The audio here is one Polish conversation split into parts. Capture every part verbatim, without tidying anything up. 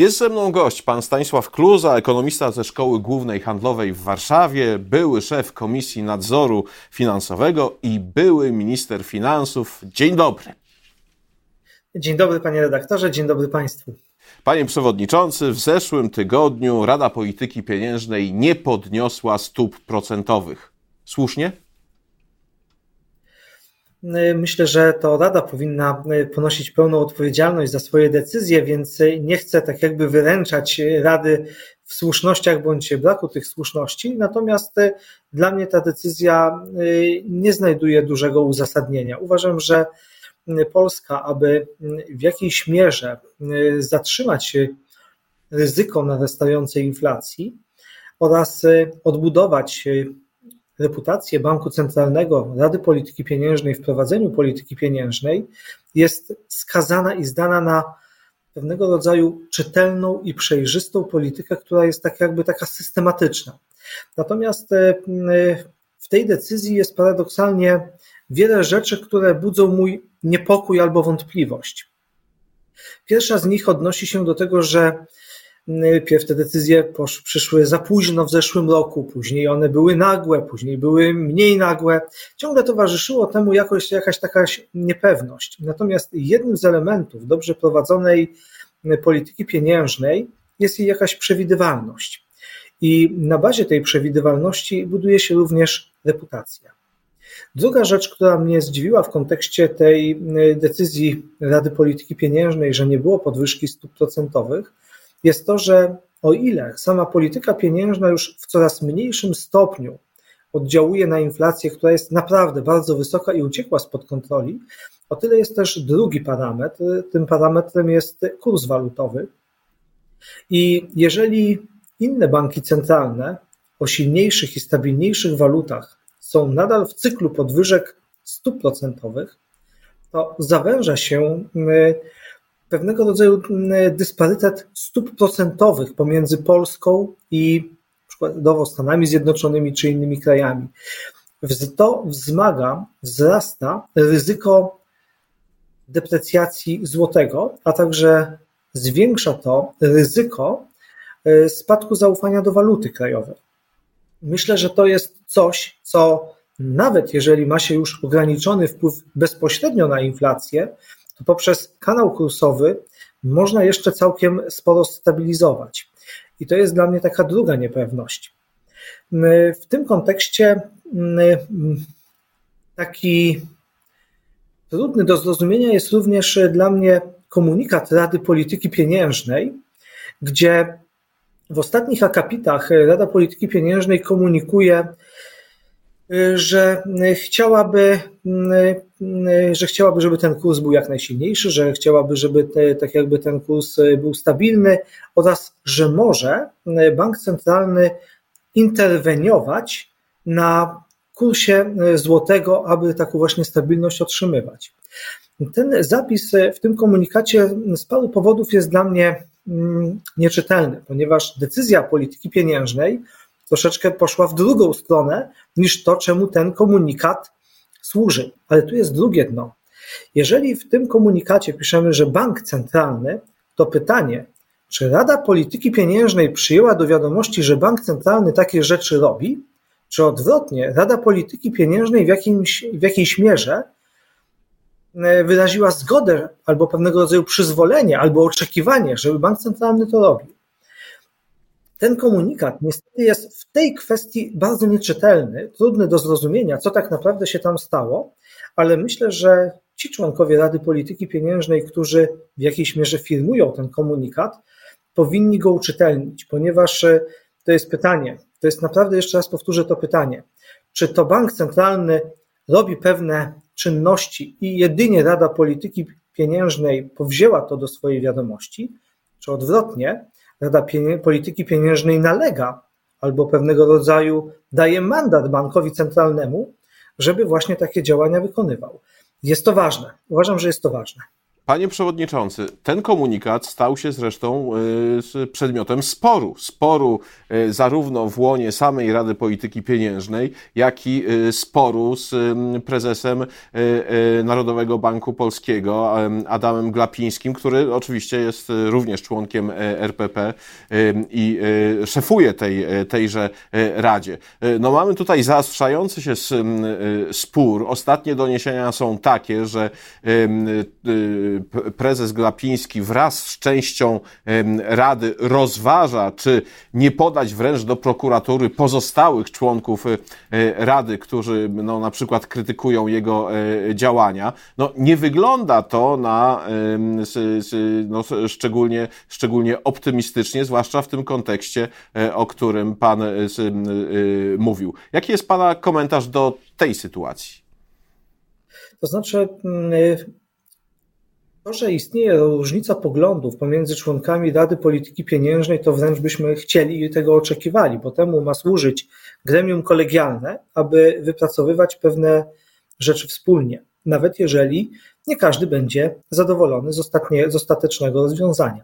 Jest ze mną gość, pan Stanisław Kluza, ekonomista ze Szkoły Głównej Handlowej w Warszawie, były szef Komisji Nadzoru Finansowego i były minister finansów. Dzień dobry. Dzień dobry, panie redaktorze, dzień dobry państwu. Panie przewodniczący, w zeszłym tygodniu Rada Polityki Pieniężnej nie podniosła stóp procentowych. Słusznie? Myślę, że to Rada powinna ponosić pełną odpowiedzialność za swoje decyzje, więc nie chcę tak jakby wyręczać Rady w słusznościach bądź braku tych słuszności, natomiast dla mnie ta decyzja nie znajduje dużego uzasadnienia. Uważam, że Polska, aby w jakiejś mierze zatrzymać ryzyko narastającej inflacji oraz odbudować reputację Banku Centralnego, Rady Polityki Pieniężnej w prowadzeniu polityki pieniężnej, jest skazana i zdana na pewnego rodzaju czytelną i przejrzystą politykę, która jest tak jakby taka systematyczna. Natomiast w tej decyzji jest paradoksalnie wiele rzeczy, które budzą mój niepokój albo wątpliwość. Pierwsza z nich odnosi się do tego, że najpierw te decyzje posz, przyszły za późno w zeszłym roku, później one były nagłe, później były mniej nagłe. Ciągle towarzyszyło temu jakoś, jakaś taka niepewność. Natomiast jednym z elementów dobrze prowadzonej polityki pieniężnej jest jej jakaś przewidywalność. I na bazie tej przewidywalności buduje się również reputacja. Druga rzecz, która mnie zdziwiła w kontekście tej decyzji Rady Polityki Pieniężnej, że nie było podwyżki stóp procentowych, jest to, że o ile sama polityka pieniężna już w coraz mniejszym stopniu oddziałuje na inflację, która jest naprawdę bardzo wysoka i uciekła spod kontroli, o tyle jest też drugi parametr. Tym parametrem jest kurs walutowy. I jeżeli inne banki centralne o silniejszych i stabilniejszych walutach są nadal w cyklu podwyżek stóp procentowych, to zawęża się pewnego rodzaju dysparytet stóp procentowych pomiędzy Polską i przykładowo Stanami Zjednoczonymi czy innymi krajami. To wzmaga, wzrasta ryzyko deprecjacji złotego, a także zwiększa to ryzyko spadku zaufania do waluty krajowej. Myślę, że to jest coś, co nawet jeżeli ma się już ograniczony wpływ bezpośrednio na inflację, to poprzez kanał kursowy można jeszcze całkiem sporo stabilizować. I to jest dla mnie taka druga niepewność. W tym kontekście taki trudny do zrozumienia jest również dla mnie komunikat Rady Polityki Pieniężnej, gdzie w ostatnich akapitach Rada Polityki Pieniężnej komunikuje, że chciałaby, że chciałaby, żeby ten kurs był jak najsilniejszy, że chciałaby, żeby te, tak jakby ten kurs był stabilny oraz, że może bank centralny interweniować na kursie złotego, aby taką właśnie stabilność otrzymywać. Ten zapis w tym komunikacie z paru powodów jest dla mnie nieczytelny, ponieważ decyzja polityki pieniężnej troszeczkę poszła w drugą stronę niż to, czemu ten komunikat służy. Ale tu jest drugie dno. Jeżeli w tym komunikacie piszemy, że bank centralny, to pytanie, czy Rada Polityki Pieniężnej przyjęła do wiadomości, że bank centralny takie rzeczy robi, czy odwrotnie, Rada Polityki Pieniężnej w, jakimś, w jakiejś mierze wyraziła zgodę albo pewnego rodzaju przyzwolenie, albo oczekiwanie, żeby bank centralny to robił. Ten komunikat niestety jest w tej kwestii bardzo nieczytelny, trudny do zrozumienia, co tak naprawdę się tam stało, ale myślę, że ci członkowie Rady Polityki Pieniężnej, którzy w jakiejś mierze firmują ten komunikat, powinni go uczytelnić, ponieważ to jest pytanie, to jest naprawdę, jeszcze raz powtórzę to pytanie, czy to bank centralny robi pewne czynności i jedynie Rada Polityki Pieniężnej powzięła to do swojej wiadomości, czy odwrotnie, Rada Polityki Pieniężnej nalega albo pewnego rodzaju daje mandat bankowi centralnemu, żeby właśnie takie działania wykonywał. Jest to ważne. Uważam, że jest to ważne. Panie przewodniczący, ten komunikat stał się zresztą przedmiotem sporu. Sporu zarówno w łonie samej Rady Polityki Pieniężnej, jak i sporu z prezesem Narodowego Banku Polskiego, Adamem Glapińskim, który oczywiście jest również członkiem R P P i szefuje tej, tejże Radzie. No mamy tutaj zaostrzający się spór. Ostatnie doniesienia są takie, że prezes Glapiński wraz z częścią Rady rozważa, czy nie podać wręcz do prokuratury pozostałych członków Rady, którzy no, na przykład krytykują jego działania. No, nie wygląda to na no, szczególnie, szczególnie optymistycznie, zwłaszcza w tym kontekście, o którym pan mówił. Jaki jest pana komentarz do tej sytuacji? To znaczy... To, że istnieje różnica poglądów pomiędzy członkami Rady Polityki Pieniężnej, to wręcz byśmy chcieli i tego oczekiwali, bo temu ma służyć gremium kolegialne, aby wypracowywać pewne rzeczy wspólnie, nawet jeżeli nie każdy będzie zadowolony z, ostatnie, z ostatecznego rozwiązania.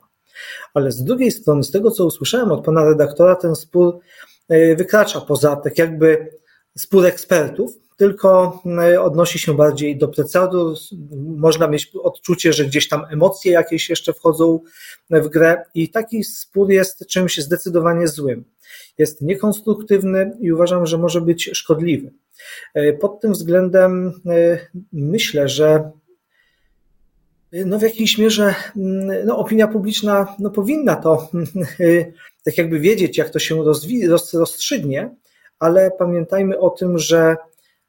Ale z drugiej strony, z tego co usłyszałem od pana redaktora, ten spór wykracza poza tak jakby spór ekspertów, tylko odnosi się bardziej do procedur. Można mieć odczucie, że gdzieś tam emocje jakieś jeszcze wchodzą w grę i taki spór jest czymś zdecydowanie złym. Jest niekonstruktywny i uważam, że może być szkodliwy. Pod tym względem myślę, że no w jakiejś mierze no opinia publiczna no powinna to tak jakby wiedzieć, jak to się rozwi- roz- rozstrzygnie, ale pamiętajmy o tym, że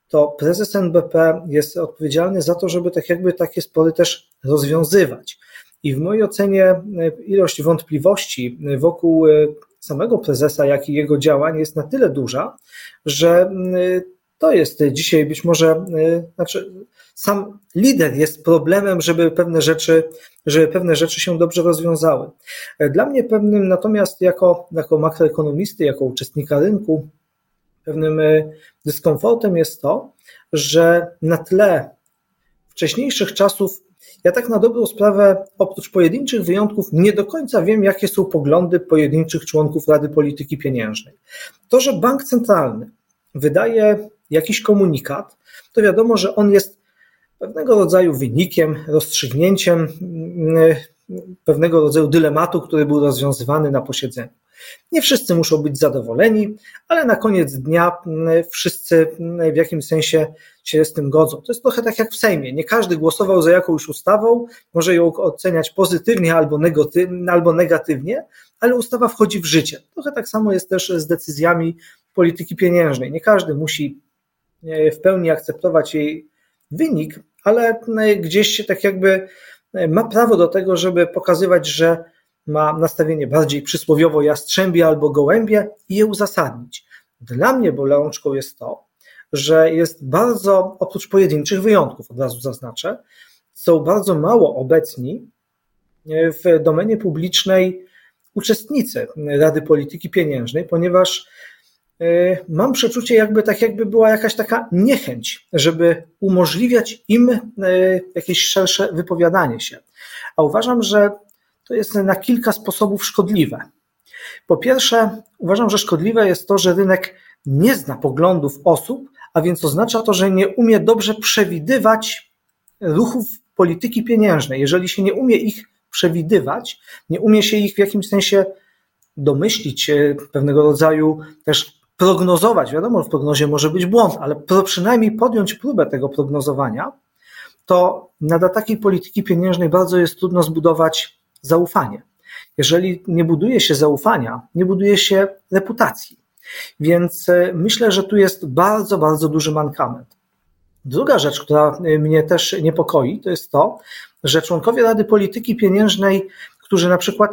to prezes N B P jest odpowiedzialny za to, żeby tak jakby takie spory też rozwiązywać. I w mojej ocenie ilość wątpliwości wokół samego prezesa, jak i jego działań jest na tyle duża, że to jest dzisiaj być może, znaczy sam lider jest problemem, żeby pewne rzeczy, żeby pewne rzeczy się dobrze rozwiązały. Dla mnie pewnym natomiast jako, jako makroekonomisty, jako uczestnika rynku, pewnym dyskomfortem jest to, że na tle wcześniejszych czasów ja tak na dobrą sprawę oprócz pojedynczych wyjątków nie do końca wiem, jakie są poglądy pojedynczych członków Rady Polityki Pieniężnej. To, że bank centralny wydaje jakiś komunikat, to wiadomo, że on jest pewnego rodzaju wynikiem, rozstrzygnięciem pewnego rodzaju dylematu, który był rozwiązywany na posiedzeniu. Nie wszyscy muszą być zadowoleni, ale na koniec dnia wszyscy w jakimś sensie się z tym godzą. To jest trochę tak jak w Sejmie. Nie każdy głosował za jakąś ustawą, może ją oceniać pozytywnie albo negatywnie, ale ustawa wchodzi w życie. Trochę tak samo jest też z decyzjami polityki pieniężnej. Nie każdy musi w pełni akceptować jej wynik, ale gdzieś się tak jakby ma prawo do tego, żeby pokazywać, że ma nastawienie bardziej przysłowiowo jastrzębie albo gołębie i je uzasadnić. Dla mnie bolączką jest to, że jest bardzo, oprócz pojedynczych wyjątków, od razu zaznaczę, są bardzo mało obecni w domenie publicznej uczestnicy Rady Polityki Pieniężnej, ponieważ mam przeczucie, jakby tak jakby była jakaś taka niechęć, żeby umożliwiać im jakieś szersze wypowiadanie się. A uważam, że to jest na kilka sposobów szkodliwe. Po pierwsze, uważam, że szkodliwe jest to, że rynek nie zna poglądów osób, a więc oznacza to, że nie umie dobrze przewidywać ruchów polityki pieniężnej. Jeżeli się nie umie ich przewidywać, nie umie się ich w jakimś sensie domyślić, pewnego rodzaju też prognozować, wiadomo, w prognozie może być błąd, ale przynajmniej podjąć próbę tego prognozowania, to na takiej polityki pieniężnej bardzo jest trudno zbudować zaufanie. Jeżeli nie buduje się zaufania, nie buduje się reputacji. Więc myślę, że tu jest bardzo, bardzo duży mankament. Druga rzecz, która mnie też niepokoi, to jest to, że członkowie Rady Polityki Pieniężnej, którzy na przykład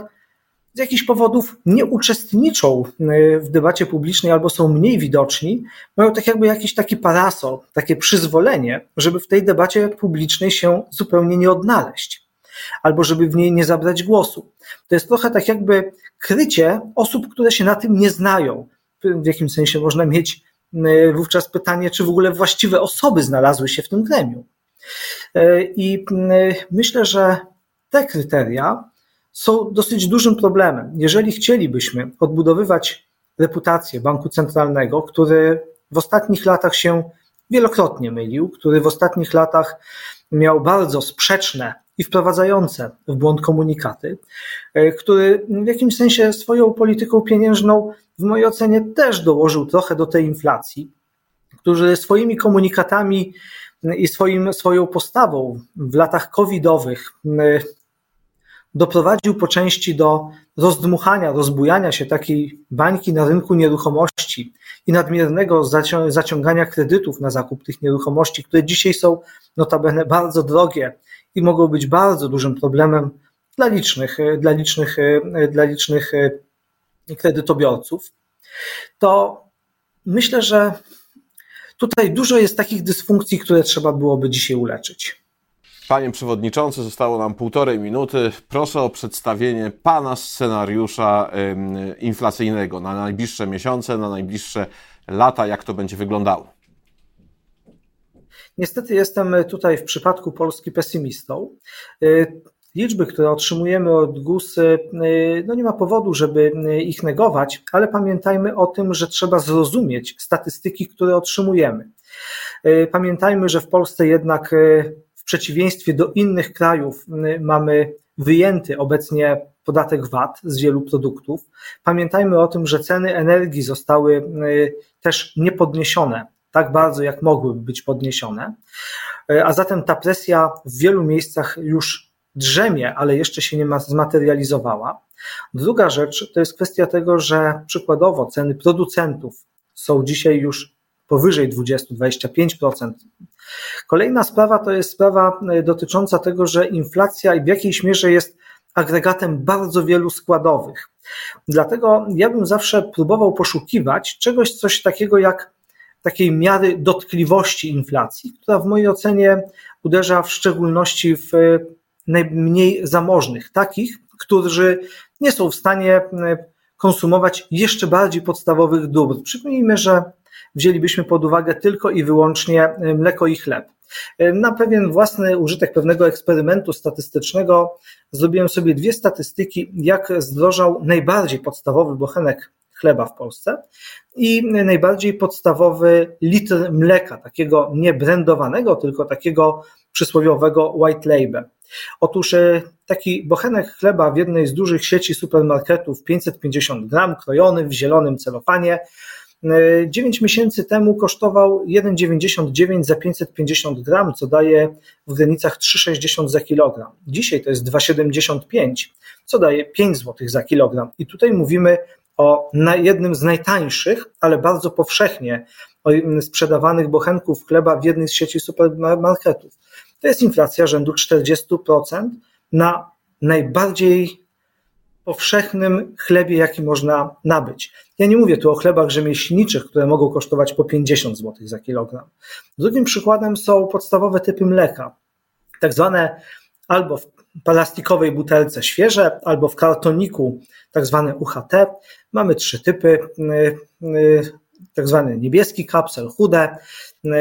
z jakichś powodów nie uczestniczą w debacie publicznej albo są mniej widoczni, mają tak jakby jakiś taki parasol, takie przyzwolenie, żeby w tej debacie publicznej się zupełnie nie odnaleźć. Albo żeby w niej nie zabrać głosu. To jest trochę tak jakby krycie osób, które się na tym nie znają. W jakimś sensie można mieć wówczas pytanie, czy w ogóle właściwe osoby znalazły się w tym gremium. I myślę, że te kryteria są dosyć dużym problemem. Jeżeli chcielibyśmy odbudowywać reputację banku centralnego, który w ostatnich latach się wielokrotnie mylił, który w ostatnich latach miał bardzo sprzeczne i wprowadzające w błąd komunikaty, który w jakimś sensie swoją polityką pieniężną w mojej ocenie też dołożył trochę do tej inflacji, który swoimi komunikatami i swoim, swoją postawą w latach covidowych doprowadził po części do rozdmuchania, rozbujania się takiej bańki na rynku nieruchomości i nadmiernego zaciągania kredytów na zakup tych nieruchomości, które dzisiaj są notabene bardzo drogie i mogą być bardzo dużym problemem dla licznych, dla licznych, dla licznych kredytobiorców, to myślę, że tutaj dużo jest takich dysfunkcji, które trzeba byłoby dzisiaj uleczyć. Panie Przewodniczący, zostało nam półtorej minuty. Proszę o przedstawienie Pana scenariusza inflacyjnego na najbliższe miesiące, na najbliższe lata, jak to będzie wyglądało. Niestety jestem tutaj w przypadku Polski pesymistą. Liczby, które otrzymujemy od G U S, no nie ma powodu, żeby ich negować, ale pamiętajmy o tym, że trzeba zrozumieć statystyki, które otrzymujemy. Pamiętajmy, że w Polsce jednak w przeciwieństwie do innych krajów mamy wyjęty obecnie podatek V A T z wielu produktów. Pamiętajmy o tym, że ceny energii zostały też niepodniesione tak bardzo, jak mogłyby być podniesione, a zatem ta presja w wielu miejscach już drzemie, ale jeszcze się nie ma zmaterializowała. Druga rzecz to jest kwestia tego, że przykładowo ceny producentów są dzisiaj już powyżej dwadzieścia do dwudziestu pięciu procent. Kolejna sprawa to jest sprawa dotycząca tego, że inflacja w jakiejś mierze jest agregatem bardzo wielu składowych. Dlatego ja bym zawsze próbował poszukiwać czegoś, coś takiego jak takiej miary dotkliwości inflacji, która w mojej ocenie uderza w szczególności w najmniej zamożnych, takich, którzy nie są w stanie konsumować jeszcze bardziej podstawowych dóbr. Przypomnijmy, że wzięlibyśmy pod uwagę tylko i wyłącznie mleko i chleb. Na pewien własny użytek pewnego eksperymentu statystycznego zrobiłem sobie dwie statystyki, jak zdrożał najbardziej podstawowy bochenek chleba w Polsce i najbardziej podstawowy litr mleka, takiego nie brandowanego, tylko takiego przysłowiowego white label. Otóż taki bochenek chleba w jednej z dużych sieci supermarketów pięćset pięćdziesiąt gramów, krojony w zielonym celofanie, dziewięć miesięcy temu kosztował jeden dziewięćdziesiąt dziewięć za pięćset pięćdziesiąt gramów, co daje w granicach trzy sześćdziesiąt za kilogram. Dzisiaj to jest dwa siedemdziesiąt pięć, co daje pięć złotych za kilogram. I tutaj mówimy o jednym z najtańszych, ale bardzo powszechnie sprzedawanych bochenków chleba w jednej z sieci supermarketów. To jest inflacja rzędu czterdzieści procent na najbardziej powszechnym chlebie, jaki można nabyć. Ja nie mówię tu o chlebach rzemieślniczych, które mogą kosztować po pięćdziesiąt złotych za kilogram. Drugim przykładem są podstawowe typy mleka, tak zwane albo w plastikowej butelce świeże, albo w kartoniku, tak zwane U H T. Mamy trzy typy, tak zwany niebieski kapsel, chude,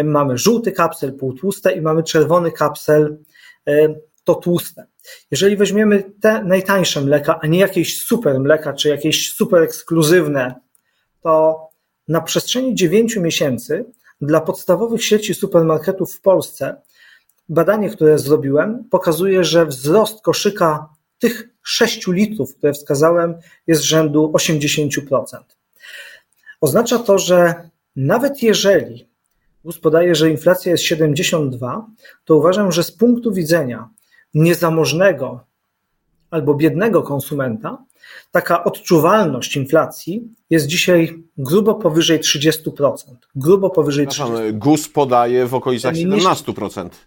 mamy żółty kapsel, półtłuste i mamy czerwony kapsel, to tłuste. Jeżeli weźmiemy te najtańsze mleka, a nie jakieś super mleka, czy jakieś super ekskluzywne, to na przestrzeni dziewięciu miesięcy dla podstawowych sieci supermarketów w Polsce badanie, które zrobiłem, pokazuje, że wzrost koszyka tych sześciu litrów, które wskazałem, jest rzędu osiemdziesiąt procent. Oznacza to, że nawet jeżeli G U S podaje, że inflacja jest siedemdziesiąt dwa, to uważam, że z punktu widzenia niezamożnego albo biednego konsumenta taka odczuwalność inflacji jest dzisiaj grubo powyżej trzydziestu procent. Grubo powyżej trzydziestu procent. G U S podaje w okolicach siedemnastu procent.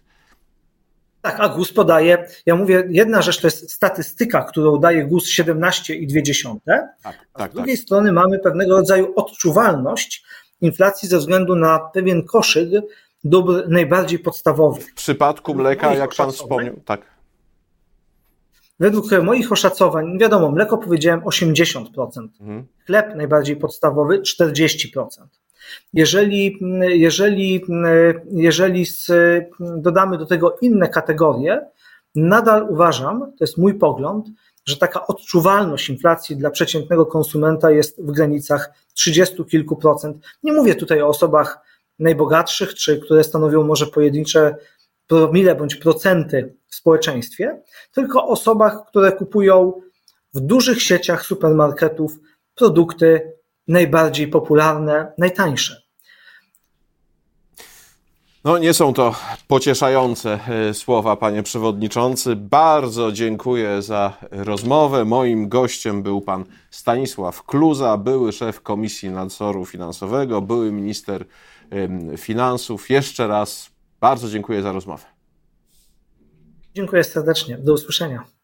Tak, a G U S podaje, ja mówię, jedna rzecz to jest statystyka, którą daje G U S siedemnaście przecinek dwa, tak, a tak, z drugiej tak. strony mamy pewnego rodzaju odczuwalność inflacji ze względu na pewien koszyk dóbr najbardziej podstawowych. W przypadku mleka, jak Pan wspomniał, tak. Według moich oszacowań, wiadomo, mleko powiedziałem osiemdziesiąt procent, mhm. chleb najbardziej podstawowy czterdzieści procent. Jeżeli, jeżeli, jeżeli dodamy do tego inne kategorie, nadal uważam, to jest mój pogląd, że taka odczuwalność inflacji dla przeciętnego konsumenta jest w granicach trzydziestu kilku procent. Nie mówię tutaj o osobach najbogatszych, czy które stanowią może pojedyncze promile bądź procenty w społeczeństwie, tylko o osobach, które kupują w dużych sieciach supermarketów produkty najbardziej popularne, najtańsze. No nie są to pocieszające słowa, panie przewodniczący. Bardzo dziękuję za rozmowę. Moim gościem był pan Stanisław Kluza, były szef Komisji Nadzoru Finansowego, były minister finansów. Jeszcze raz bardzo dziękuję za rozmowę. Dziękuję serdecznie. Do usłyszenia.